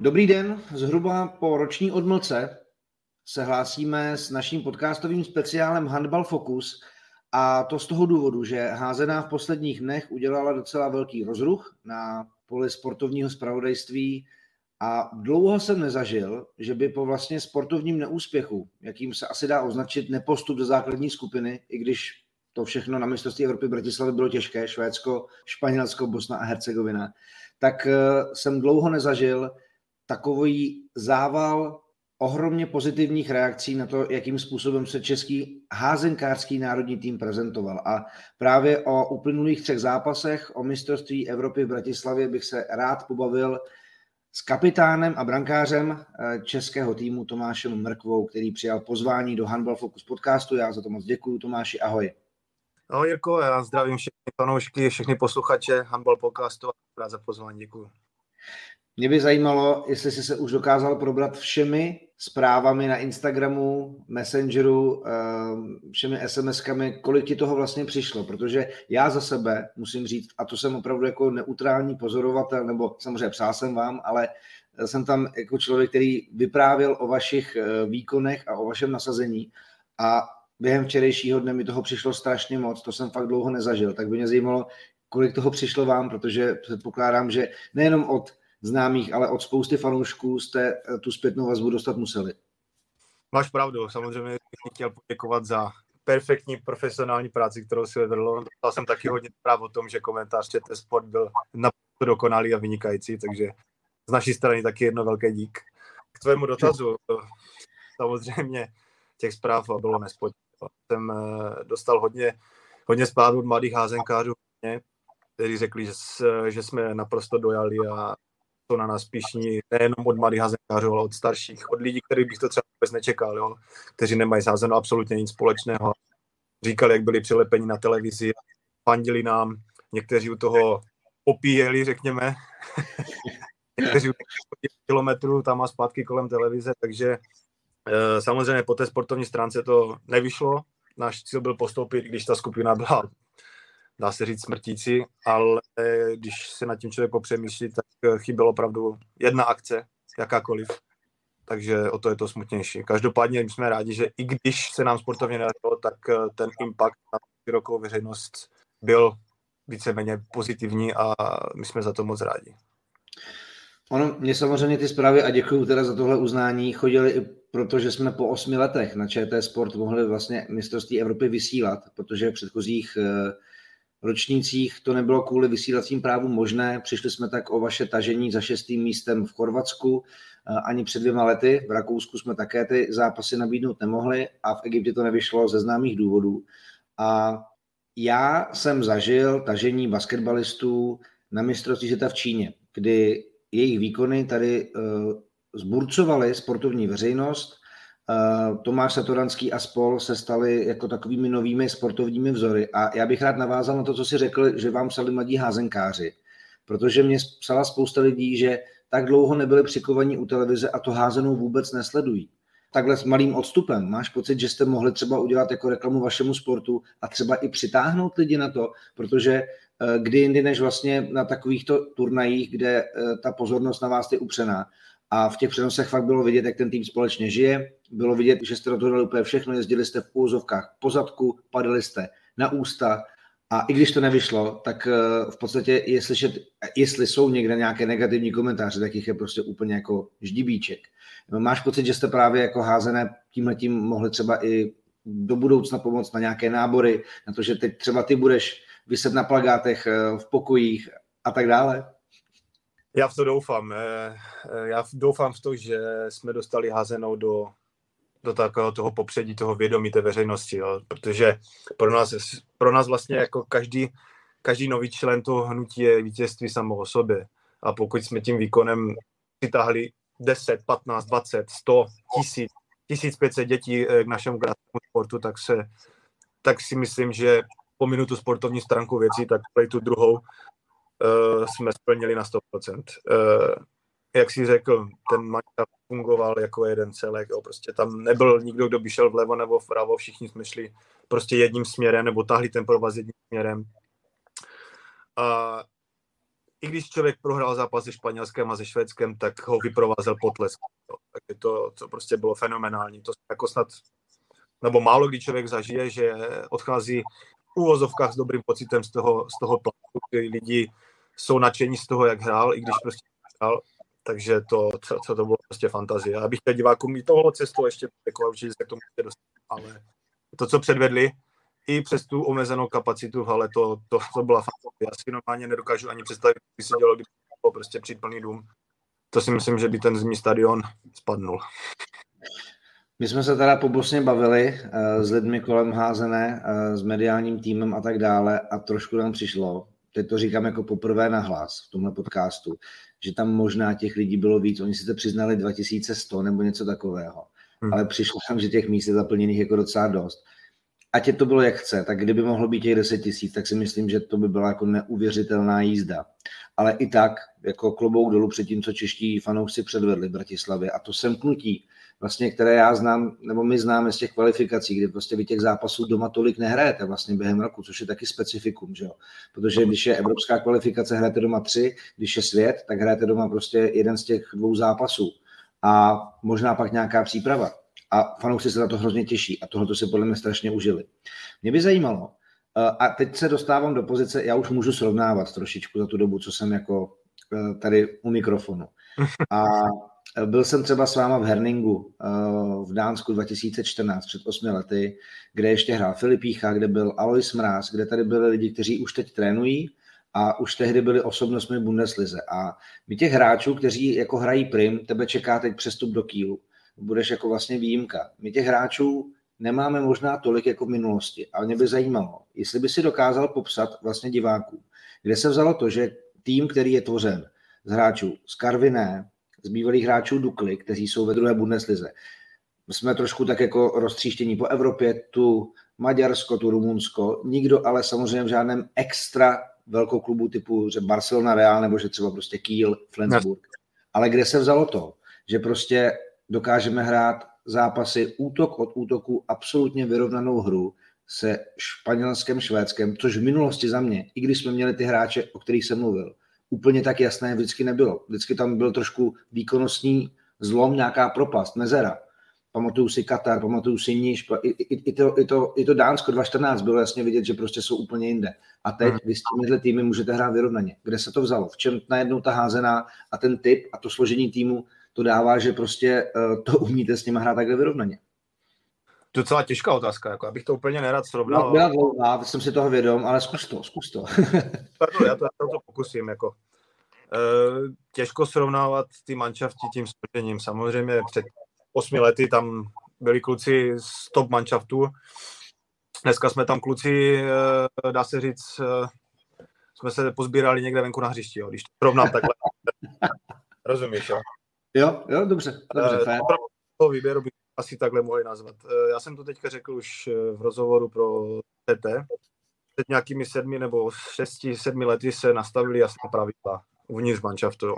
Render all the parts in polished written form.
Dobrý den, zhruba po roční odmlce se hlásíme s naším podcastovým speciálem Handball Focus, a to z toho důvodu, že házená v posledních dnech udělala docela velký rozruch na poli sportovního zpravodajství a dlouho jsem nezažil, že by po vlastně sportovním neúspěchu, jakým se asi dá označit nepostup do základní skupiny, i když to všechno na mistrovství Evropy Bratislavy bylo těžké, Švédsko, Španělsko, Bosna a Hercegovina, tak jsem dlouho nezažil takový zával ohromně pozitivních reakcí na to, jakým způsobem se český házenkářský národní tým prezentoval. A právě o uplynulých 3 zápasech, o mistrovství Evropy v Bratislavě bych se rád pobavil s kapitánem a brankářem českého týmu Tomášem Mrkvou, který přijal pozvání do Handball Focus podcastu. Já za to moc děkuju. Tomáši, ahoj. Ahoj Jirko, já zdravím všechny fanoušky, všechny posluchače Handball Podcastu a rád za pozvání děkuju. Mě by zajímalo, jestli jsi se už dokázal probrat všemi zprávami na Instagramu, Messengeru, všemi SMS-kami, kolik ti toho vlastně přišlo, protože já za sebe musím říct, a to jsem opravdu jako neutrální pozorovatel, nebo samozřejmě psal jsem vám, ale jsem tam jako člověk, který vyprávěl o vašich výkonech a o vašem nasazení, a během včerejšího dne mi toho přišlo strašně moc, to jsem fakt dlouho nezažil, tak by mě zajímalo, kolik toho přišlo vám, protože předpokládám, že nejenom od známých, ale od spousty fanoušků jste tu zpětnou vazbu dostat museli. Máš pravdu, samozřejmě bych chtěl poděkovat za perfektní profesionální práci, kterou si vedl. Dostal jsem taky hodně zpráv o tom, že komentář ČT Sport byl naprosto dokonalý a vynikající, takže z naší strany taky jedno velké dík. K tvému dotazu, samozřejmě těch zpráv bylo nespočetně. Jsem dostal hodně zpráv od mladých házenkářů, kteří řekli, že jsme naprosto dojali a to na nás píšní nejenom od mladých házenkářů, ale od starších, od lidí, kterých bych to třeba vůbec nečekal, jo? Kteří nemají s házenou absolutně nic společného. Říkali, jak byli přilepeni na televizi, fandili nám, někteří u toho opíjeli, řekněme, někteří u těch kilometrů tam a zpátky kolem televize, takže samozřejmě po té sportovní stránce to nevyšlo. Náš cíl byl postoupit, když ta skupina byla, dá se říct, smrtící, ale když se nad tím člověk popřemýšlí, tak chybělo opravdu jedna akce, jakákoliv, takže o to je to smutnější. Každopádně jsme rádi, že i když se nám sportovně nedařilo, tak ten impact na širokou veřejnost byl víceméně pozitivní a my jsme za to moc rádi. Ono, mě samozřejmě ty zprávy, a děkuju teda za tohle uznání, chodili i proto, že jsme po 8 letech na ČT Sport mohli vlastně mistrovství Evropy vysílat, protože v předchozích ročnících to nebylo kvůli vysílacím právům možné. Přišli jsme tak o vaše tažení za 6. místem v Chorvatsku. Ani před 2 lety v Rakousku jsme také ty zápasy nabídnout nemohli a v Egyptě to nevyšlo ze známých důvodů. A já jsem zažil tažení basketbalistů na mistrovství světa v Číně, kdy jejich výkony tady zburcovaly sportovní veřejnost. Tomáš Satoranský a spol se stali jako takovými novými sportovními vzory. A já bych rád navázal na to, co si řekl, že vám psali mladí házenkáři. Protože mě psala spousta lidí, že tak dlouho nebyli přikovaní u televize a to házenou vůbec nesledují. Takhle s malým odstupem. Máš pocit, že jste mohli třeba udělat jako reklamu vašemu sportu a třeba i přitáhnout lidi na to, protože kdy jindy než vlastně na takovýchto turnajích, kde ta pozornost na vás je upřená. A v těch přenosech fakt bylo vidět, jak ten tým společně žije. Bylo vidět, že jste do toho dali úplně všechno, jezdili jste v úvozovkách po zadku, padali jste na ústa a i když to nevyšlo, tak v podstatě je slyšet, jestli jsou někde nějaké negativní komentáře, tak jich je prostě úplně jako ždibíček. Máš pocit, že jste právě jako házené tímhletím mohli třeba i do budoucna pomoct na nějaké nábory, na to, že teď třeba ty budeš viset na plakátech v pokojích a tak dále? Já v to doufám. Já doufám v to, že jsme dostali házenou do takového toho popředí, toho vědomí té veřejnosti, jo. Protože pro nás vlastně jako každý nový člen toho hnutí je vítězství samo o sobě. A pokud jsme tím výkonem přitáhli 10, 15, 20, 100, 1000, 1500 dětí k našemu krásnému sportu, tak si myslím, že pominu tu sportovní stránku věcí, tak tu druhou jsme splnili na 100%. Jak jsi řekl, ten match fungoval jako jeden celek. Jo. Prostě tam nebyl nikdo, kdo by šel vlevo nebo vpravo, všichni jsme šli prostě jedním směrem nebo tahli ten provaz jedním směrem. A i když člověk prohrál zápas se Španělskem a se Švédskem, tak ho vyprovázel potlesk. Takže to, co prostě bylo fenomenální, to jako snad, nebo málo kdy člověk zažije, že odchází v úvozovkách s dobrým pocitem z toho plánu, kdy lidi jsou nadšení z toho, jak hrál, i když prostě hrál. Takže to bylo prostě fantazie. Já bych chtěl divákům i tohle cestou ještě taková určitě se k tomu dostat, ale to, co předvedli, i přes tu omezenou kapacitu v hale, to byla fantazie. Já si normálně nedokážu ani představit, co se dělo, kdyby bylo prostě přijít plný dům. To si myslím, že by ten zimní stadion spadnul. My jsme se teda po Bosně bavili s lidmi kolem házené, s mediálním týmem a tak dále a trošku nám přišlo, teď to říkám jako poprvé nahlas v tomhle podcastu, že tam možná těch lidí bylo víc, oni si to přiznali 2100 nebo něco takového, ale přišlo tam, že těch míst je zaplněných jako docela dost. Ať je to bylo jak chce, tak kdyby mohlo být těch 10 tisíc, tak si myslím, že to by byla jako neuvěřitelná jízda. Ale i tak, jako klobouk dolů před tím, co čeští fanoušci předvedli v Bratislavě a to semknutí, vlastně, které já znám, nebo my známe z těch kvalifikací, kdy prostě vy těch zápasů doma tolik nehrajete vlastně během roku, což je taky specifikum, že jo? Protože když je evropská kvalifikace, hrajete doma 3, když je svět, tak hrajete doma prostě jeden z těch 2 zápasů a možná pak nějaká příprava. A fanoušci se na to hrozně těší a tohle se podle mě strašně užili. Mě by zajímalo, a teď se dostávám do pozice, já už můžu srovnávat trošičku za tu dobu, co jsem jako tady u mikrofonu. A byl jsem třeba s váma v Herningu v Dánsku 2014, před 8 lety, kde ještě hrál Filipícha, kde byl Alois Mráz, kde tady byli lidi, kteří už teď trénují a už tehdy byli osobnostmi Bundeslize. A my těch hráčů, kteří jako hrají prim, tebe čeká teď přestup do Kielu. Budeš jako vlastně výjimka. My těch hráčů nemáme možná tolik jako v minulosti, ale mě by zajímalo, jestli by si dokázal popsat vlastně diváků, kde se vzalo to, že tým, který je tvořen z hráčů z Karviné, z bývalých hráčů Dukly, kteří jsou ve 2. Bundeslize. Jsme trošku tak jako roztříštění po Evropě, tu Maďarsko, tu Rumunsko, nikdo ale samozřejmě v žádném extra velkou klubu typu, že Barcelona, Real, nebo že třeba prostě Kiel, Flensburg. Ale kde se vzalo to, že prostě dokážeme hrát zápasy útok od útoku, absolutně vyrovnanou hru se Španělskem, Švédskem, což v minulosti za mě, i když jsme měli ty hráče, o kterých jsem mluvil, úplně tak jasné vždycky nebylo. Vždycky tam byl trošku výkonnostní zlom, nějaká propast, mezera. Pamatuju si Katar, pamatuju si níž, i to Dánsko 2014 bylo jasně vidět, že prostě jsou úplně jinde. A teď vy s těmihle týmy můžete hrát vyrovnaně. Kde se to vzalo? V čem najednou ta házená a ten typ a to složení týmu to dává, že prostě to umíte s nimi hrát takhle vyrovnaně? Docela těžká otázka, jako abych to úplně nerad srovnal. No, byla dlouhá, jsem si toho vědom, ale zkus to. já to pokusím, jako. Těžko srovnávat ty manšafty tím složením. Samozřejmě před 8 lety tam byli kluci z top manšaftů. Dneska jsme tam kluci, dá se říct, jsme se pozbírali někde venku na hřišti, jo. Když to srovnám takhle. Rozumíš, jo? Jo, dobře, fajn. To výběru bych asi takhle mohli nazvat. Já jsem to teďka řekl už v rozhovoru pro ČT. Před nějakými 7 nebo 6, 7 lety se nastavili jasná pravidla uvnitř manšaftu.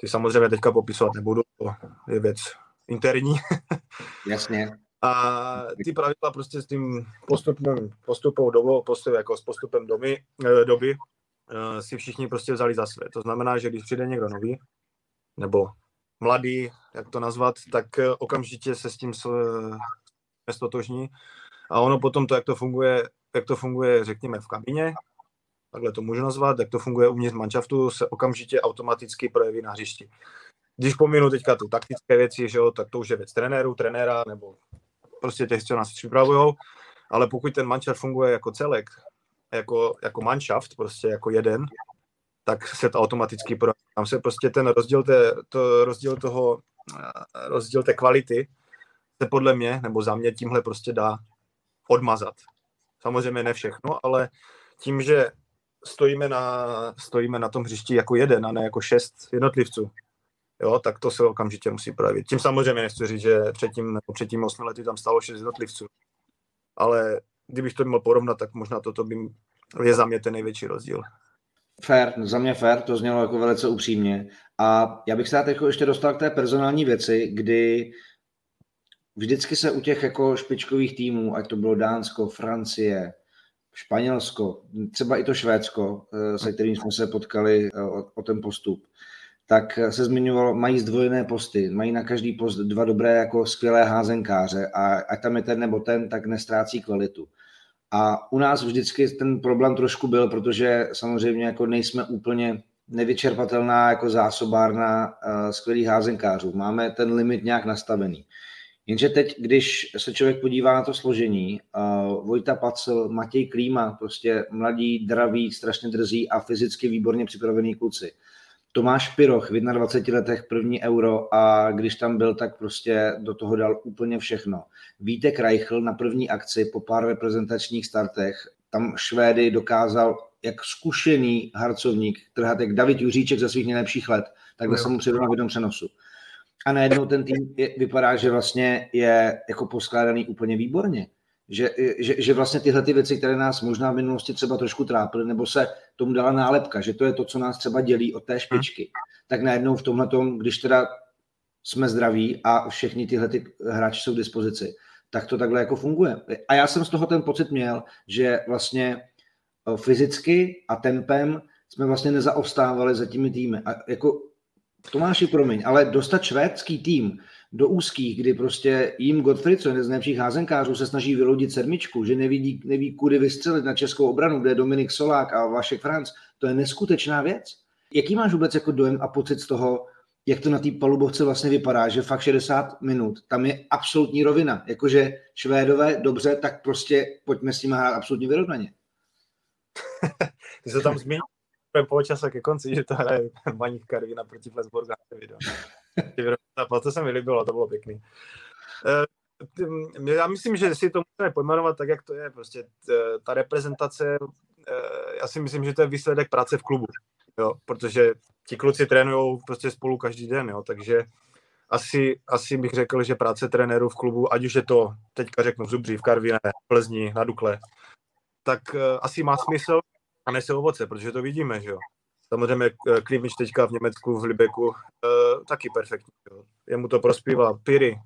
Ty samozřejmě teďka popisovat nebudu, to je věc interní. Jasně. A ty pravidla prostě s tím postupem doby si všichni prostě vzali za své. To znamená, že když přijde někdo nový, nebo mladý, jak to nazvat, tak okamžitě se s tím stotožní. A ono potom to, jak to funguje, řekněme, v kabině, takhle to můžu nazvat, jak to funguje uvnitř manšaftu, se okamžitě automaticky projeví na hřišti. Když pominu teďka ty taktické věci, že jo, tak to už je věc trenéra, nebo prostě těch, co nás připravujou, ale pokud ten manšaft funguje jako celek, jako manšaft, prostě jako jeden, tak se to automaticky projeví. Tam se prostě ten rozdíl té kvality se podle mě, nebo za mě tímhle prostě dá odmazat. Samozřejmě ne všechno, ale tím, že stojíme na tom hřišti jako jeden a ne jako 6 jednotlivců, jo, tak to se okamžitě musí projevit. Tím samozřejmě nechci říct, že před tím 8 lety tam stálo 6 jednotlivců, ale kdybych to měl porovnat, tak možná toto je za mě ten největší rozdíl. Za mě fér, to znělo jako velice upřímně. A já bych se teď ještě dostal k té personální věci, kdy vždycky se u těch jako špičkových týmů, ať to bylo Dánsko, Francie, Španělsko, třeba i to Švédsko, se kterým jsme se potkali o ten postup, tak se zmiňovalo, mají zdvojené posty, mají na každý post dva dobré jako skvělé házenkáře a ať tam je ten nebo ten, tak nestrácí kvalitu. A u nás vždycky ten problém trošku byl, protože samozřejmě jako nejsme úplně nevyčerpatelná jako zásobárna skvělých házenkářů. Máme ten limit nějak nastavený. Jenže teď, když se člověk podívá na to složení, Vojta Pacl, Matěj Klíma, prostě mladí, draví, strašně drzí a fyzicky výborně připravení kluci. Tomáš Piroch v 21 letech první euro a když tam byl, tak prostě do toho dal úplně všechno. Vítek Reichl na první akci po pár reprezentačních startech, tam Švédy dokázal jak zkušený harcovník trhat, jak David Juříček za svých nejlepších let, takhle se mu přirovnal v jednom přenosu. A najednou ten tým vypadá, že vlastně je jako poskládaný úplně výborně. Že vlastně tyhle ty věci, které nás možná v minulosti třeba trošku trápily, nebo se tomu dala nálepka, že to je to, co nás třeba dělí od té špičky, tak najednou v tomhletom, když teda jsme zdraví a všichni tyhle ty hráči jsou k dispozici, tak to takhle jako funguje. A já jsem z toho ten pocit měl, že vlastně fyzicky a tempem jsme vlastně nezaostávali za těmi týmy. A jako Tomáši, promiň, ale dostat švédský tým do úzkých, kdy prostě jim Gottfried, co je jeden z nejlepších házenkářů, se snaží vyloudit sedmičku, že neví kudy vystřelit na českou obranu, kde je Dominik Solák a Vašek Franc, to je neskutečná věc. Jaký máš vůbec jako dojem a pocit z toho, jak to na té palubovce vlastně vypadá, že fakt 60 minut, tam je absolutní rovina, jakože Švédové, dobře, tak prostě pojďme s nimi hrát absolutně vyrovnaně. Ty se tam zmínil v poločase ke konci, že to hraje Maních Karviná proti Flensburgu. To se mi líbilo, to bylo pěkný. Já myslím, že si to musíme pojmenovat tak, jak to je. Prostě ta reprezentace, já si myslím, že to je výsledek práce v klubu, jo? Protože ti kluci trénujou prostě spolu každý den, jo? Takže asi bych řekl, že práce trenérů v klubu, ať už je to, teďka řeknu v Zubří, v Karviné, v Plzni, na Dukle, tak asi má smysl a nese ovoce, protože to vidíme, že jo. Samozřejmě Klimič teďka v Německu, v Libeku, taky perfektní. Jemu to prospívá. Piri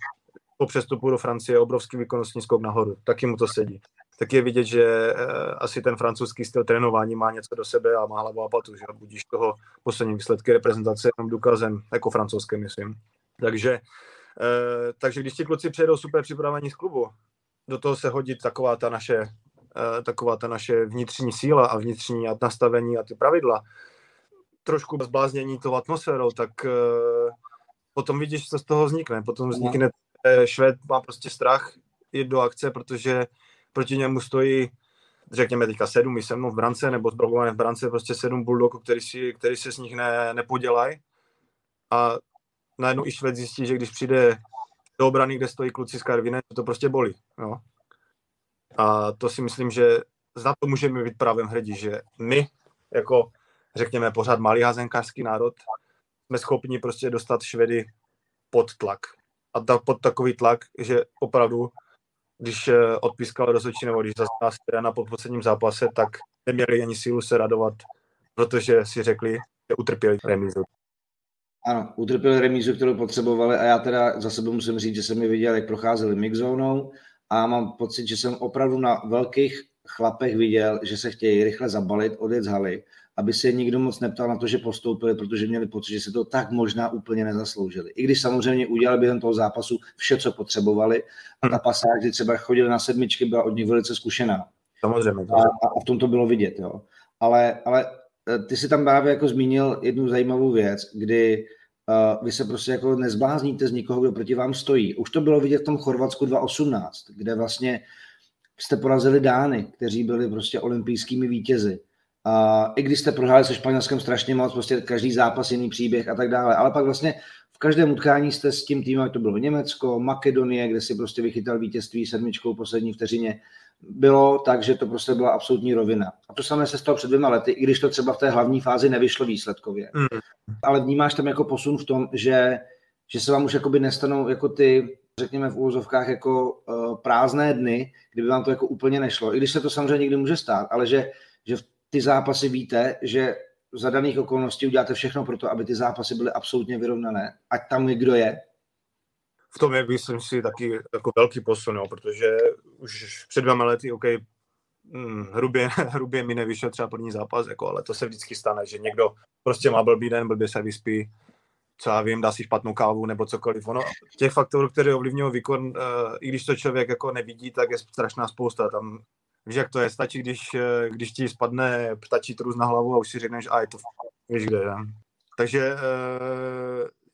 po přestupu do Francie, obrovský výkonnostní skok nahoru, taky mu to sedí. Tak je vidět, že asi ten francouzský styl trénování má něco do sebe a má hlavu a patu, že budíš toho poslední výsledky reprezentace jenom důkazem, jako francouzské, myslím. Takže když ti kluci přijedou super připravení z klubu, do toho se hodí taková ta naše vnitřní síla a vnitřní nastavení a ty pravidla, trošku zbláznění tou atmosférou, tak potom vidíš, co z toho vznikne. Potom vznikne Švéd, má prostě strach jít do akce, protože proti němu stojí, řekněme teďka 7 i se mnou v brance, nebo zbrogované v brance, prostě 7 bulldogů, který se s nich nepodělají. A najednou i Švéd zjistí, že když přijde do obrany, kde stojí kluci z Karviné, to prostě bolí. Jo? A to si myslím, že za to můžeme být právě hrdí, že my jako řekněme pořád malý házenkářský národ, jsme schopni prostě dostat Švedy pod tlak. A pod takový tlak, že opravdu, když odpískal rozhodčí nebo když zazněla sirena po posledním zápase, tak neměli ani sílu se radovat, protože si řekli, že utrpěli remízu. Ano, utrpěli remízu, kterou potřebovali a já teda za sebe musím říct, že jsem je viděl, jak procházeli mixzónou a mám pocit, že jsem opravdu na velkých chlapech viděl, že se chtějí rychle zabalit, odjet z haly, aby se nikdo moc neptal na to, že postoupili, protože měli pocit, že se to tak možná úplně nezasloužili. I když samozřejmě udělali během toho zápasu vše, co potřebovali a ta pasáž, kdy třeba chodili na sedmičky, byla od nich velice zkušená. Samozřejmě. A v tom to bylo vidět. Jo. Ale ty si tam právě jako zmínil jednu zajímavou věc, kdy vy se prostě jako nezblázníte z nikoho, kdo proti vám stojí. Už to bylo vidět v tom Chorvatsku 2018, kde vlastně jste porazili Dány, kteří byli prostě olympijskými vítězi. I když jste prohráli se Španělskem strašně moc, prostě každý zápas, jiný příběh a tak dále, ale pak vlastně v každém utkání jste s tím týmem, to bylo Německo, Makedonie, kde si prostě vychytal vítězství sedmičkou poslední vteřině, bylo tak, že to prostě byla absolutní rovina. A to samé se stalo před 2 lety, i když to třeba v té hlavní fázi nevyšlo výsledkově. Ale vnímáš tam jako posun v tom, že se vám už jakoby nestanou jako ty, řekněme v úvozovkách, jako prázdné dny, kdyby vám to jako úplně nešlo. I když se to samozřejmě někdy může stát, ale že ty zápasy víte, že za daných okolností uděláte všechno pro to, aby ty zápasy byly absolutně vyrovnané, ať tam kdo je. V tom je, myslím si, taky jako velký posun, jo, protože už před 2 lety, hrubě mi nevyšel třeba první zápas, jako, ale to se vždycky stane, že někdo prostě má blbý den, blbě se vyspí, co já vím, dá si špatnou kávu nebo cokoliv. Ono, těch faktorů, které ovlivňují výkon, i když to člověk jako nevidí, tak je strašná spousta. Tam, víš, jak to je, stačí, když ti spadne ptačí trus na hlavu a už si řekneš, a je to víš kde. Ne? Takže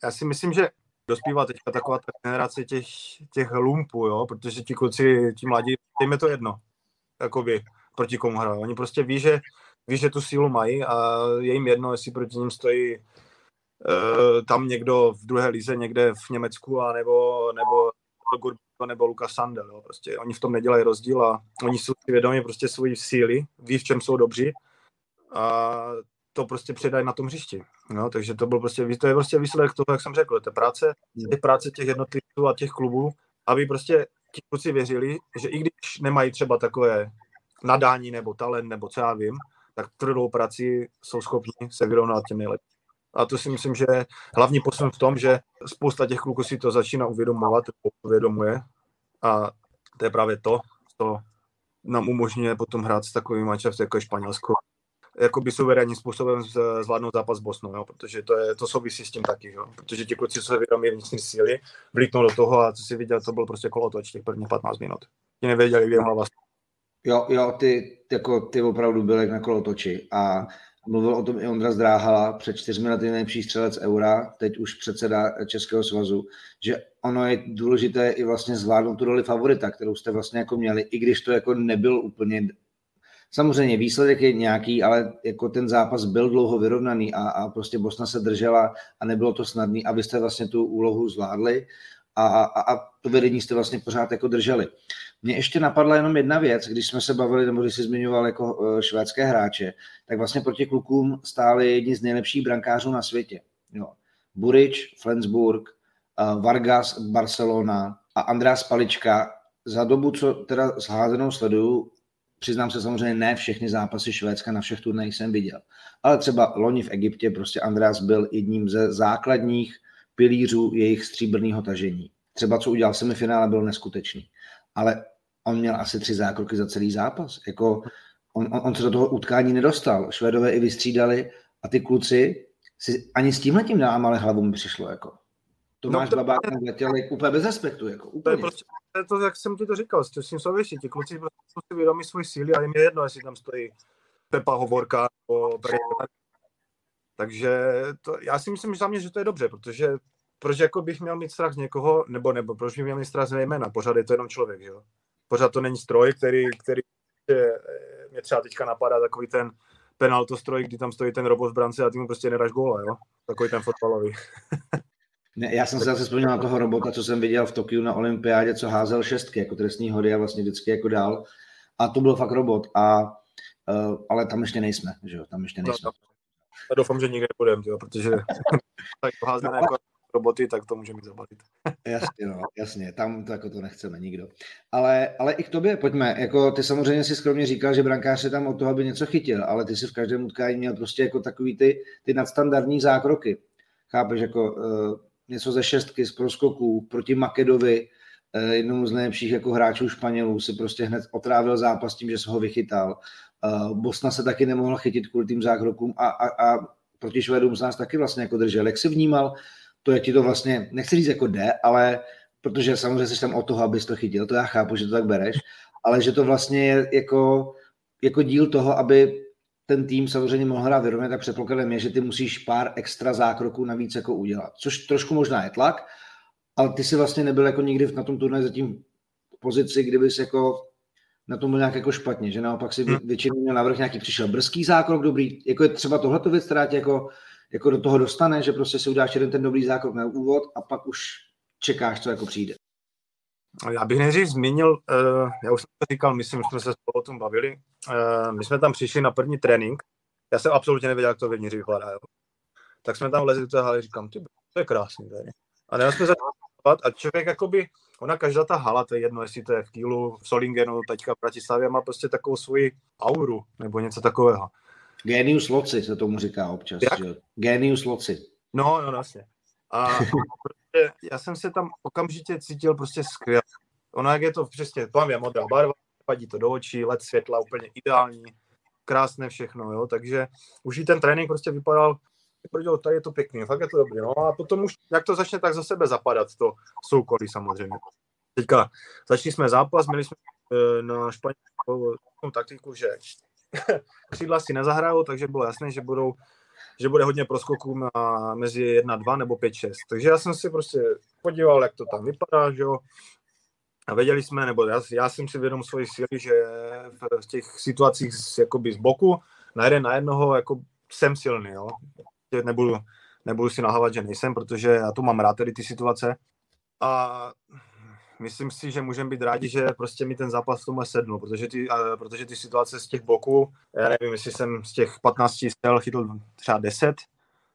já si myslím, že dospívá teďka taková ta generace těch lumpů, jo? Protože ti kluci, ti mladí, jim je to jedno, jakoby, proti komu hrají. Oni prostě ví, že tu sílu mají a je jim jedno, jestli proti ním stojí tam někdo v druhé lize, někde v Německu, a nebo Lukas Sandel. Jo? Prostě oni v tom nedělají rozdíl a oni jsou si vědomi prostě svojí síly, ví, v čem jsou dobří a to prostě předají na tom hřišti. No, takže to je prostě výsledek toho, jak jsem řekl, té práce těch jednotlivců a těch klubů, aby prostě ti kluci věřili, že i když nemají třeba takové nadání nebo talent, nebo co já vím, tak tvrdou práci jsou schopni se vyrovnat těm nejlepším. A to si myslím, že hlavní posun v tom, že spousta těch kluků si to začíná uvědomuje a to je právě to, co nám umožňuje potom hrát s takovým mančaftem jako Španělsko. Jakoby suverénním způsobem zvládnout zápas s Bosnou, jo? Protože to souvisí s tím taky, jo? Protože ti kluci jsou vědomí vnitřní síly, vlítnou do toho a co si viděl, to byl prostě kolotoč těch prvních 15 minut. Ti nevěděli, kde hlava. Jo, ty opravdu byl jak na kolotoči a mluvil o tom i Ondra Zdráhala, před 4 lety nejlepší střelec Eura, teď už předseda Českého svazu, že ono je důležité i vlastně zvládnout tu roli favorita, kterou jste vlastně jako měli, i když to jako nebyl úplně. Samozřejmě výsledek je nějaký, ale jako ten zápas byl dlouho vyrovnaný a prostě Bosna se držela a nebylo to snadné, abyste vlastně tu úlohu zvládli a to vedení jste vlastně pořád jako drželi. Mně ještě napadla jenom jedna věc, když jsme se bavili, nebo když jsi zmiňoval jako švédské hráče, tak vlastně proti klukům stáli jedni z nejlepších brankářů na světě. Jo. Burič, Flensburg, Vargas, Barcelona a András Palička. Za dobu, co teda sházenou sleduju, přiznám se samozřejmě, ne všechny zápasy Švédska na všech turnajích jsem viděl. Ale třeba loni v Egyptě prostě András byl jedním ze základních pilířů jejich stříbrného tažení. Třeba co udělal v semifinále, byl neskutečný. Ale on měl asi 3 zákroky za celý zápas. Jako on se do toho utkání nedostal. Švédové i vystřídali a ty kluci si ani s tímhletím dám, ale hlavu mi přišlo. Jako. Tomáš Babák letěl úplně bez respektu. Jako, úplně. To je to, jak jsem ti to říkal, s tím souvisí. Ti kluci prostě si vědomí svoji síly a jim je jedno, jestli tam stojí Pepa Hovorka nebo Brejka. Takže já si myslím, že za mě, že to je dobře, protože proč jako bych měl mít strach z někoho, nebo proč bych měl mít strach z jména, pořád je to jenom člověk, jo. Pořád to není stroj, který mě třeba teďka napadá takový ten penaltostroj, kdy tam stojí ten robot v brance a ty mu prostě nedáš góla, jo. Takový ten fotbalový. Ne, já jsem se zase vzpomněl na toho robota, co jsem viděl v Tokiu na olympiádě, co házel 6 jako trestní hody a vlastně vždycky jako dál. A to byl fakt robot. Ale tam ještě nejsme, že jo? Tam ještě nejsme. Já doufám, že nikde nebudeme, jo, protože tak házené jako roboty, tak to můžeme zabalit. Jasně, tam to, jako to nechceme nikdo. Ale i k tobě pojďme. Jako, ty samozřejmě si skromně říkal, že brankář je tam od toho, aby něco chytil, ale ty si v každém utkání měl prostě jako takový ty nadstandardní zákroky. Chápeš, jako něco ze 6 z proskoků proti Makedovi, jednomu z nejlepších jako hráčů Španělů, si prostě hned otrávil zápas tím, že se ho vychytal. Bosna se taky nemohla chytit kvůli tým zákrokům a proti Švédům se nás taky vlastně jako držel. Jak jsi vnímal to, jak ti to vlastně, nechci říct jako jde, ale protože samozřejmě jsi tam o toho, abys to chytil, to já chápu, že to tak bereš, ale že to vlastně je jako díl toho, aby ten tým samozřejmě mohl hrát vyrovně, tak předpokladem je, že ty musíš pár extra zákroků navíc jako udělat, což trošku možná je tlak, ale ty jsi vlastně nebyl jako nikdy na tom turnaji zatím v pozici, kdyby jsi jako na tom byl nějak jako špatně, že naopak si většinou měl navrch nějaký přišel brzký zákrok, dobrý, jako je třeba tohleto věc, která tě jako do toho dostane, že prostě si udáš jeden ten dobrý zákrok na úvod a pak už čekáš, co jako přijde. Já bych nejdřív zmínil, já už jsem to říkal, myslím, že jsme se spolu o tom bavili, my jsme tam přišli na první trénink, já jsem absolutně nevěděl, jak to vevnitř vypadá, jo. Tak jsme tam lezli do té haly, říkám, ty, to je krásný tady. A než jsme začali a člověk, jakoby, ona každá ta hala, to je jedno, jestli to je v Kielu, v Solingenu, teďka v Bratislavě, má prostě takovou svoji auru, nebo něco takového. Genius loci se tomu říká občas, že? Genius loci. No, vlastně. A já jsem se tam okamžitě cítil prostě skvěle. Ona, jak je to přesně, tam je modrá barva, padí to do očí, led světla úplně ideální, krásné všechno, jo, takže už i ten trénink prostě vypadal, tady je to pěkný, fakt je to dobrý, no a potom už, jak to začne tak za sebe zapadat, to soukolí samozřejmě. Teďka začali jsme zápas, měli jsme na španělskou taktiku, že křídla si nezahrajou, takže bylo jasné, že bude hodně proskoků mezi 1, 2 nebo 5, 6. Takže já jsem si prostě podíval, jak to tam vypadá, že jo. A věděli jsme, nebo já jsem si vědom svojí síly, že v těch situacích z boku na jednoho jako jsem silný, jo. Nebudu si nahávat, že nejsem, protože já tu mám rád tedy ty situace. A myslím si, že můžeme být rádi, že prostě mi ten zápas v tomhle sednul, protože ty situace z těch bloků, já nevím, jestli jsem z těch 15 střel chytl třeba 10,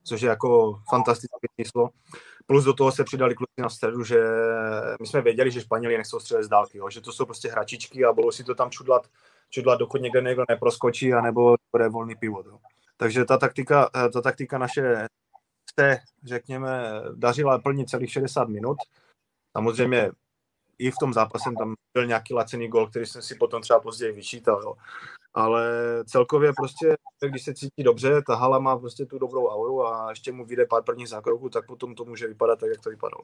což je jako fantastické číslo. Plus do toho se přidali kluci na středu, že my jsme věděli, že Španěli nechcou střelit z dálky, jo? Že to jsou prostě hračičky a budou si to tam čudlat, dokud někdo neproskočí, anebo bude volný pivot. Jo? Takže ta taktika naše se, řekněme, dařila plnit celých 60 minut. Samozřejmě i v tom zápase tam byl nějaký lacený gól, který jsem si potom třeba později vyčítal, jo. Ale celkově prostě, když se cítí dobře, ta hala má prostě tu dobrou auru a ještě mu vyjde pár prvních zákroků, tak potom to může vypadat tak, jak to vypadalo.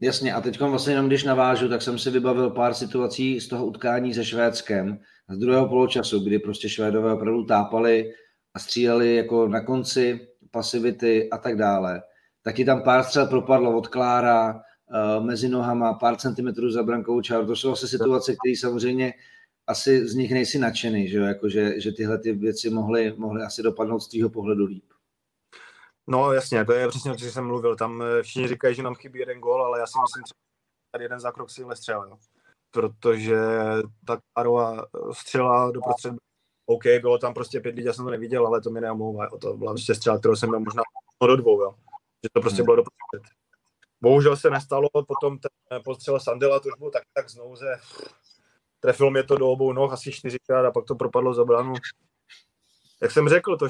Jasně, a teď vlastně jenom když navážu, tak jsem si vybavil pár situací z toho utkání se Švédskem z druhého poločasu, kdy prostě Švédové opravdu tápali a stříleli jako na konci, pasivity a tak dále. Taky tam pár střel propadlo od Klára, mezi nohama, pár centimetrů za brankovou čáru. To jsou asi situace, které samozřejmě asi z nich nejsi nadšený, že jo? Jako, že tyhle ty věci mohly asi dopadnout z tvýho pohledu líp. No jasně, to je přesně to, co jsem mluvil. Tam všichni říkají, že nám chybí jeden gól, ale já si myslím, že tady jeden zákrok si střelil. Protože ta Klárová střela do prostředí. OK, bylo tam prostě 5 lidí, já jsem to neviděl, ale to mi neomlouvá. To byla prostě střela, kterou jsem měl možná do 2, jo? Že to prostě bylo do prostředí. Bohužel se nestalo, potom ten postřel Sandela, to už bylo tak znouze. Trefil mě to do obou noh asi 4krát a pak to propadlo za bránu. Jak jsem řekl, to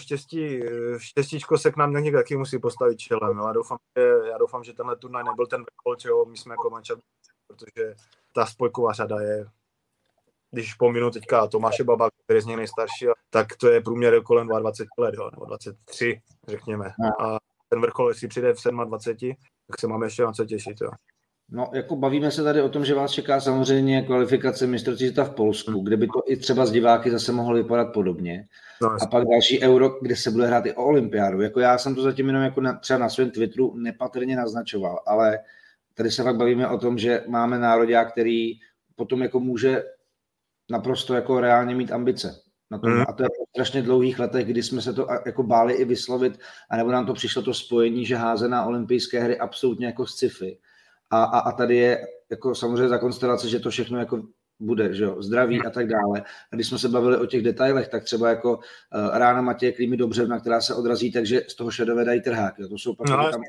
štěstíčko se k nám někdy taky musí postavit čelem. No. Já doufám, že tenhle turnaj nebyl ten vrchol, čeho my jsme jako manča, protože ta spojková řada je, když pominu teďka Tomáše Baba, který je z něj nejstarší, tak to je průměr kolem 22 let, jo, nebo 23, řekněme. A ten vrchol, jestli přijde v 27, tak se máme ještě na co těšit, jo. No, jako bavíme se tady o tom, že vás čeká samozřejmě kvalifikace mistrovství světa v Polsku, kde by to i třeba z diváky zase mohlo vypadat podobně. No, a pak další euro, kde se bude hrát i o olympiádu. Jako já jsem to zatím jenom jako třeba na svém Twitteru nepatrně naznačoval, ale tady se fakt bavíme o tom, že máme nároďák, který potom jako může naprosto jako reálně mít ambice. Na tom, a to je po strašně dlouhých letech, kdy jsme se to jako báli i vyslovit, anebo nám to přišlo to spojení, že házená olympijské hry absolutně jako sci-fi. A tady je jako samozřejmě za konstelace, že to všechno jako bude, že jo, zdraví a tak dále. A když jsme se bavili o těch detailech, tak třeba jako rána Matěje Klímy do břevna, která se odrazí, takže z toho šedové dají trhák. Jo. To jsou pak, no, tam,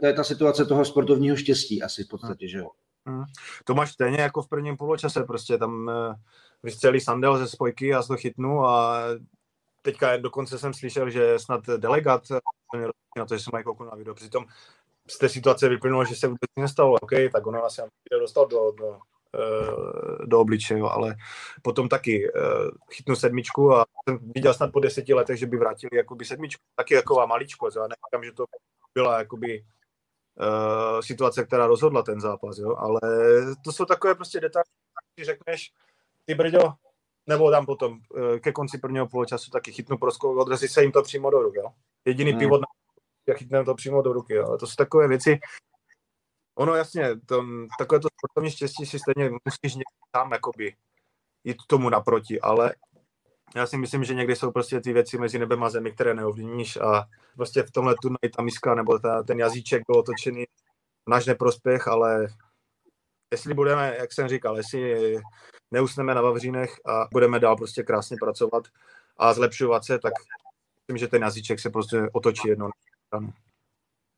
to je ta situace toho sportovního štěstí asi v podstatě, že jo. To máš stejně jako v prvním poločase, prostě tam vystřelí Sandel ze spojky, já to chytnu a teďka dokonce jsem slyšel, že snad delegát na to, že se mají kouknout na video, přitom z té situace vyplynulo, že se vůbec nestalo, OK, tak ono asi dostal do obličeje, ale potom taky chytnu sedmičku a jsem viděl snad po 10 letech, že by vrátili jakoby sedmičku, taky taková maličkost, já neříkám, že to byla jakoby situace, která rozhodla ten zápas, jo, ale to jsou takové prostě detaily, když řekneš, ty brďo, nebo tam potom ke konci prvního poločasu taky chytnu proskou, odrazí se jim to přímo do ruky, jo. Jediný pivot, já chytnem to přímo do ruky, jo. To jsou takové věci, ono jasně, takové to sportovní štěstí si stejně musíš někdy tam jakoby jít tomu naproti, ale já si myslím, že někdy jsou prostě ty věci mezi nebem a zemi, které neovlivníš a prostě v tomhle turnaji ta miska nebo ten jazyček byl otočený v náš neprospěch, ale jestli budeme, jak jsem říkal, jestli neusneme na vavřínech a budeme dál prostě krásně pracovat a zlepšovat se, tak myslím, že ten jazyček se prostě otočí jednou.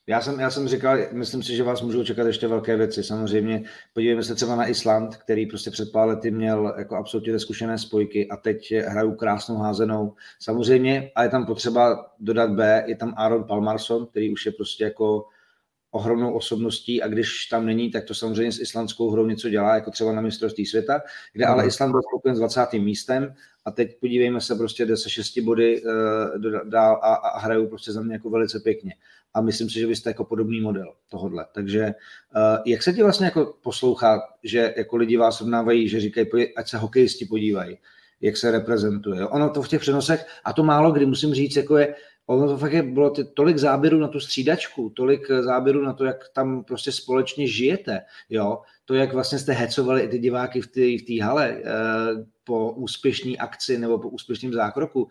Já jsem říkal, myslím si, že vás můžou čekat ještě velké věci. Samozřejmě podívejme se třeba na Island, který prostě před pár lety měl jako absolutně neskušené spojky a teď hrajou krásnou házenou. Samozřejmě, a je tam potřeba dodat B, je tam Aaron Palmarsson, který už je prostě jako ohromnou osobností a když tam není, tak to samozřejmě s islandskou hrou něco dělá, jako třeba na mistrovství světa, kde ale Island byl spokojen s 20. místem a teď podívejme se, prostě jde se 6 body dál a hrajou prostě za mě jako velice pěkně. A myslím si, že vy jste jako podobný model tohodle. Takže jak se ti vlastně jako poslouchá, že jako lidi vás srovnávají, že říkají, ať se hokejisti podívají, jak se reprezentuje. Ono to v těch přenosech, a to málo kdy musím říct, jako je, ono to fakt je, bylo tolik záběrů na tu střídačku, tolik záběrů na to, jak tam prostě společně žijete, jo, to, jak vlastně jste hecovali i ty diváky v té hale po úspěšné akci nebo po úspěšném zákroku,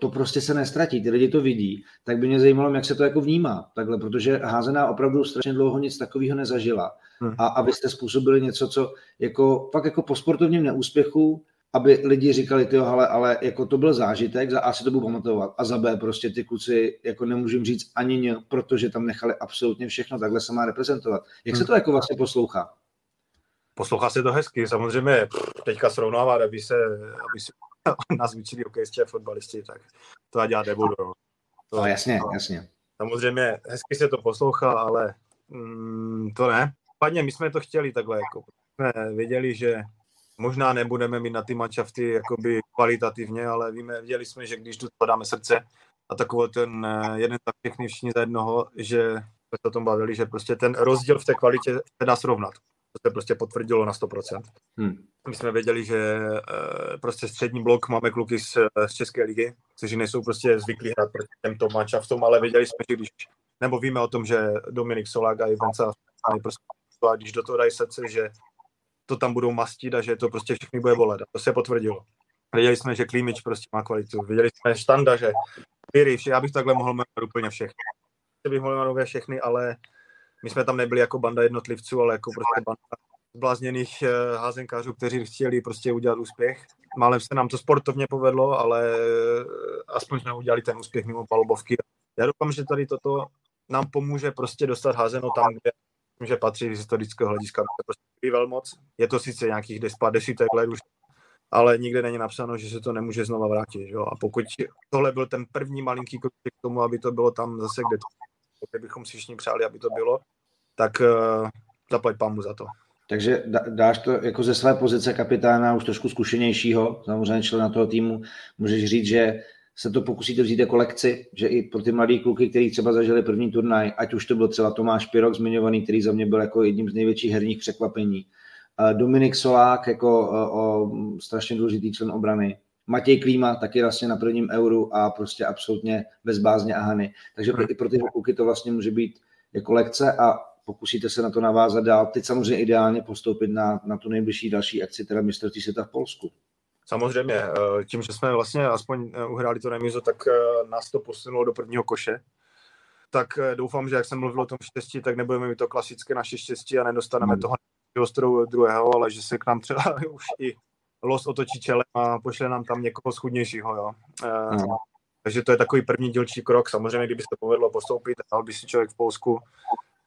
to prostě se nestratí, ty lidi to vidí, tak by mě zajímalo, jak se to jako vnímá, takhle, protože házená opravdu strašně dlouho nic takového nezažila a abyste způsobili něco, co jako, fakt jako po sportovním neúspěchu, aby lidi říkali, tyjo, ale jako to byl zážitek, za A si to budu pamatovat a za B prostě ty kluci, jako nemůžu říct ani ně, protože tam nechali absolutně všechno, takhle se má reprezentovat. Jak se to jako vlastně poslouchá? Poslouchá se to hezky, samozřejmě teďka srovnávat, aby se nás vyčili hokejisti a fotbalisti, tak to já dělat nebudu. No jasně. Samozřejmě hezky se to poslouchá, ale to ne. Padně my jsme to chtěli takhle, jako jsme věděli, že možná nebudeme mít na ty manšafty jakoby kvalitativně, ale viděli jsme, že když tu dáme srdce a takový ten jeden tak všechny všichni za jednoho, že jsme se o tom bavili, že prostě ten rozdíl v té kvalitě se dá srovnat. To se prostě potvrdilo na 100%. My jsme věděli, že prostě střední blok máme kluky z České ligy, kteří nejsou prostě zvyklí hrát proti těmto manšaftům, ale věděli jsme, že když, nebo víme o tom, že Dominik Solák a Ivanca prostě, a když do toho dají srdce, že to tam budou mastit a že to prostě všechny bude bolet. A to se potvrdilo. Věděli jsme, že Klímič prostě má kvalitu. Věděli jsme Štanda, že Piroch, já bych takhle mohl jmenovat úplně všechny. Já bych mohl jmenovat všechny, ale my jsme tam nebyli jako banda jednotlivců, ale jako prostě banda zblázněných házenkářů, kteří chtěli prostě udělat úspěch. Málem se nám to sportovně povedlo, ale aspoň jsme udělali ten úspěch mimo palubovky. Já doufám, že tady toto nám pomůže prostě dostat házenou tam, kde že patří z historického hlediska. Prostě velmoc. Je to sice nějakých 10 let už, ale nikde není napsáno, že se to nemůže znova vrátit. Jo? A pokud tohle byl ten první malinký krok k tomu, aby to bylo tam zase, kde bychom si všichni přáli, aby to bylo, tak zaplať pámu za to. Takže dáš to jako ze své pozice kapitána, už trošku zkušenějšího, samozřejmě člena toho týmu, můžeš říct, že se to pokusíte vzít jako lekci, že i pro ty mladé kluky, kteří třeba zažili první turnaj, ať už to byl třeba Tomáš Piroch zmiňovaný, který za mě byl jako jedním z největších herních překvapení. Dominik Solák jako strašně důležitý člen obrany. Matěj Klíma taky vlastně na prvním euru a prostě absolutně bez bázně a hany. Takže i pro ty kluky to vlastně může být jako lekce a pokusíte se na to navázat dál. Teď samozřejmě ideálně postoupit na tu nejbližší další akci, teda mistrovství světa v Polsku. Samozřejmě, tím, že jsme vlastně aspoň uhráli to remízu, tak nás to posunulo do prvního koše. Tak doufám, že jak jsem mluvil o tom štěstí, tak nebudeme mít to klasické naše štěstí a nedostaneme toho největšího druhého, ale že se k nám třeba už i los otočí čelem a pošle nám tam někoho schudnějšího. Jo. Takže to je takový první dílčí krok. Samozřejmě, kdyby se povedlo postoupit, dal by si člověk v Polsku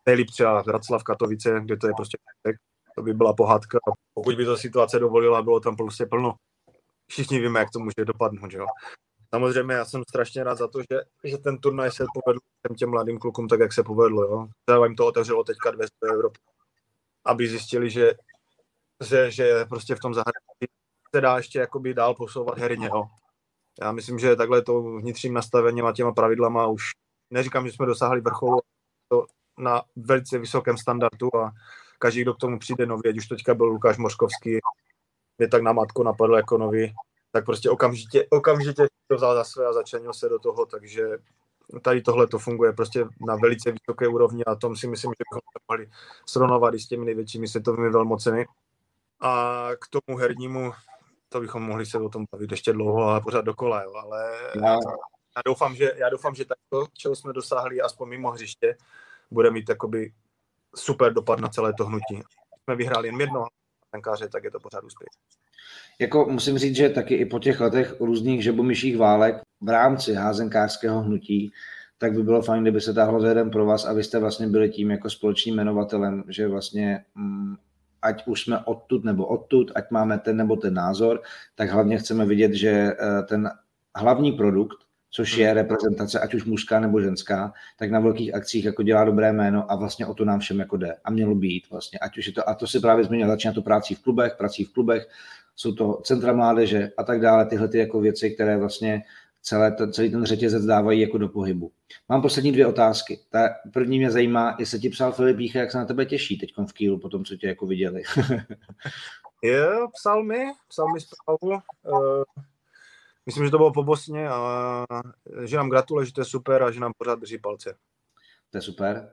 nejlíp třeba Bratislava, Katowice, kde to je prostě tak. To by byla pohádka. Pokud by to situace dovolila, bylo tam prostě plno. Všichni víme, jak to může dopadnout, že jo. Samozřejmě já jsem strašně rád za to, že ten turnaj se povedl těm mladým klukům tak, jak se povedlo, jo. Třeba jim to otevřelo teďka dveře do Evropy, aby zjistili, že prostě v tom zahraničí se dá ještě jakoby dál posouvat herně, jo. Já myslím, že takhle to vnitřním nastavením a těma pravidlama už, neříkám, že jsme dosáhli vrcholu, to na velice vysokém standardu a každý, kdo k tomu přijde nově, už teďka byl Lukáš Mořkovský, mě tak na matku napadl jako nový, tak prostě okamžitě to vzal za své a začlenil se do toho, takže tady tohle to funguje prostě na velice vysoké úrovni a tom si myslím, že bychom mohli srovnávat i s těmi největšími světovými velmocemi. A k tomu hernímu, to bychom mohli se o tom bavit ještě dlouho a pořád dokola, jo. Ale já doufám, že to, čeho jsme dosáhli, aspoň mimo hřiště, bude mít jakoby super dopad na celé to hnutí. Jsme vyhráli jen jedno. Tenkáře, tak je to pořád úspěch. Jako musím říct, že taky i po těch letech různých žebomyších válek v rámci házenkářského hnutí, tak by bylo fajn, kdyby se táhlo za jeden pro vás a vy jste vlastně byli tím jako společným jmenovatelem, že vlastně ať už jsme odtud nebo odtud, ať máme ten nebo ten názor, tak hlavně chceme vidět, že ten hlavní produkt, což je reprezentace, ať už mužská nebo ženská, tak na velkých akcích jako dělá dobré jméno a vlastně o to nám všem jako jde. A mělo být vlastně, ať už je to, a to se právě změnilo, začíná to prací v klubech, jsou to centra mládeže a tak dále, tyhle ty jako věci, které vlastně celý ten řetězec dávají jako do pohybu. Mám poslední dvě otázky. Ta první mě zajímá, jestli ti psal Filipích, jak se na tebe těší teď v Kielu, po tom, co tě jako viděli. Jo, psal mi zprávu. Myslím, že to bylo po Bosně a že nám gratuluje, že to je super a že nám pořád drží palce. To je super.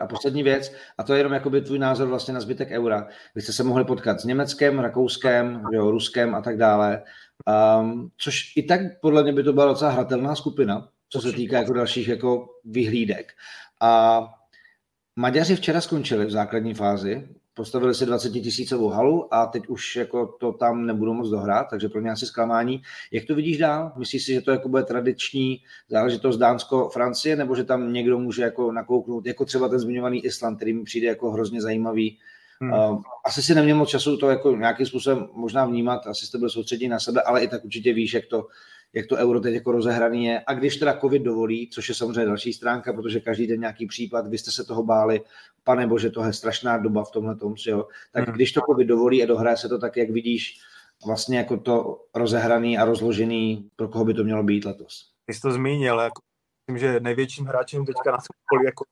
A poslední věc, a to je jenom jakoby tvůj názor vlastně na zbytek eura. Vy jste se mohli potkat s Německem, Rakouskem, jo, Ruskem a tak dále. Což i tak podle mě by to byla docela hratelná skupina, co se týká jako dalších jako vyhlídek. A Maďaři včera skončili v základní fázi, postavili si 20 000 halu a teď už jako to tam nebudou moc dohrát, takže pro mě asi zklamání. Jak to vidíš dál? Myslíš si, že to jako bude tradiční záležitost Dánsko, Francie, nebo že tam někdo může jako nakouknout, jako třeba ten zmiňovaný Island, který mi přijde jako hrozně zajímavý. Asi si neměl moc času to jako nějakým způsobem možná vnímat, asi jste byli soustředěni na sebe, ale i tak určitě víš, jak to euro teď jako rozehraný je. A když teda covid dovolí, což je samozřejmě další stránka, protože každý den nějaký případ, vy jste se toho báli, pane bože, to je strašná doba v tomhletom, jo? Tak když to covid dovolí a dohraje se to tak, jak vidíš, vlastně jako to rozehraný a rozložený, pro koho by to mělo být letos? Ty jsi to zmínil, jako, myslím, že největším hráčem teďka na světě, jako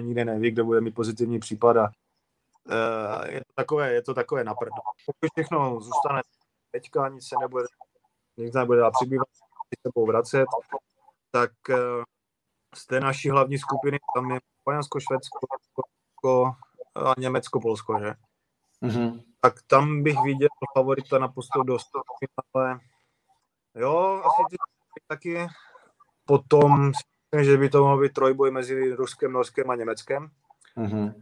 nikde neví, kdo bude mít pozitivní případ a je to takové na prdu. Pokud všechno zůstane teďka, nic se nebude, dál přibývat, se sebou vracet, tak z té naší hlavní skupiny tam je Španělsko, Švédsko, a Německo, Polsko, že? Mm-hmm. Tak tam bych viděl favorita na postup do finále. Jo, asi ty taky. Potom myslím, že by to mohl být trojboj mezi Ruskem, Norskem a Německem. Mm-hmm.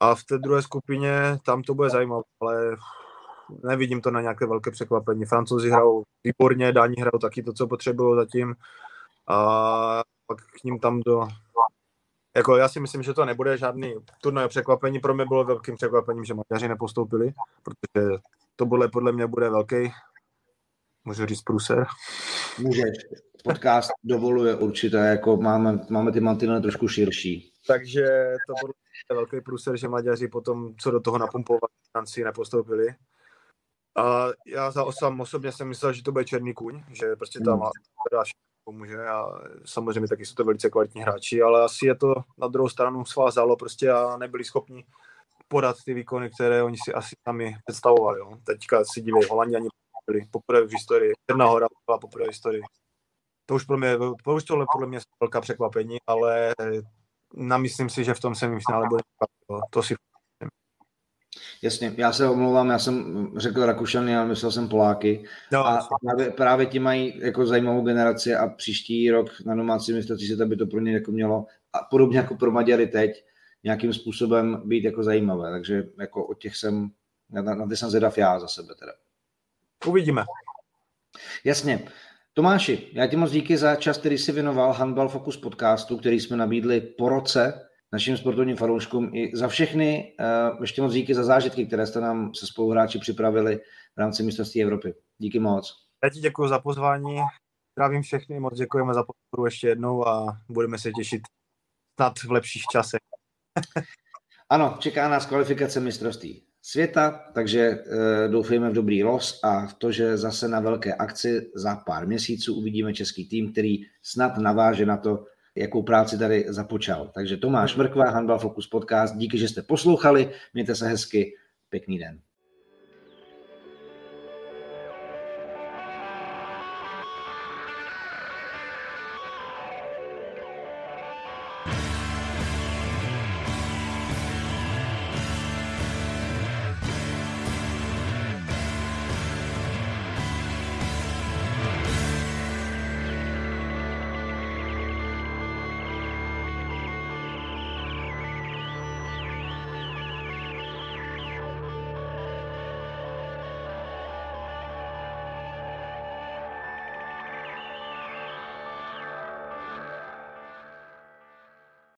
A v té druhé skupině tam to bude zajímavé, ale nevidím to na nějaké velké překvapení. Francouzi hrajou výborně, Dáni hrajou taky to, co potřebovalo zatím. A pak k ním tam jako já si myslím, že to nebude žádný turnaj překvapení. Pro mě bylo velkým překvapením, že Maďaři nepostoupili, protože to podle mě bude velký, můžu říct, průser. Můžeš. Podcast dovoluje určitě, jako máme ty mantinely trošku širší. Takže to byl velký průser, že Maďaři potom, co do toho napumpovali, Francii nepostoupili. A já sám osobně jsem myslel, že to bude černý kůň, že prostě tam všechno pomůže a samozřejmě taky jsou to velice kvalitní hráči, ale asi je to na druhou stranu svázalo prostě a nebyli schopni podat ty výkony, které oni si asi sami představovali. Jo. Teďka si dívej, Holanděni byli poprvé v historii, Černá Hora byla poprvé v historii. To už podle mě jsou velká překvapení, ale myslím si, že v tom semifinále bude to si. Jasně, já se omlouvám, já jsem řekl Rakušany, ale myslel jsem Poláky. No, a právě ti mají jako zajímavou generaci a příští rok na domácí mistrovství světa by to pro ně jako mělo, a podobně jako pro Maďary teď, nějakým způsobem být jako zajímavé. Takže jako od těch jsem, na ty jsem zvědav já za sebe teda. Uvidíme. Jasně. Tomáši, já ti moc díky za čas, který jsi věnoval Handball Focus podcastu, který jsme nabídli po roce našim sportovním fanouškům i za všechny. Ještě moc díky za zážitky, které jste nám se spoluhráči připravili v rámci mistrovství Evropy. Díky moc. Já ti děkuji za pozvání, zdravím všechny, moc děkujeme za podporu ještě jednou a budeme se těšit snad v lepších časech. Ano, čeká nás kvalifikace mistrovství světa, takže doufejme v dobrý los a v to, že zase na velké akci za pár měsíců uvidíme český tým, který snad naváže na to, jakou práci tady započal. Takže Tomáš Mrkva, Handball Focus podcast, díky, že jste poslouchali, mějte se hezky, pěkný den.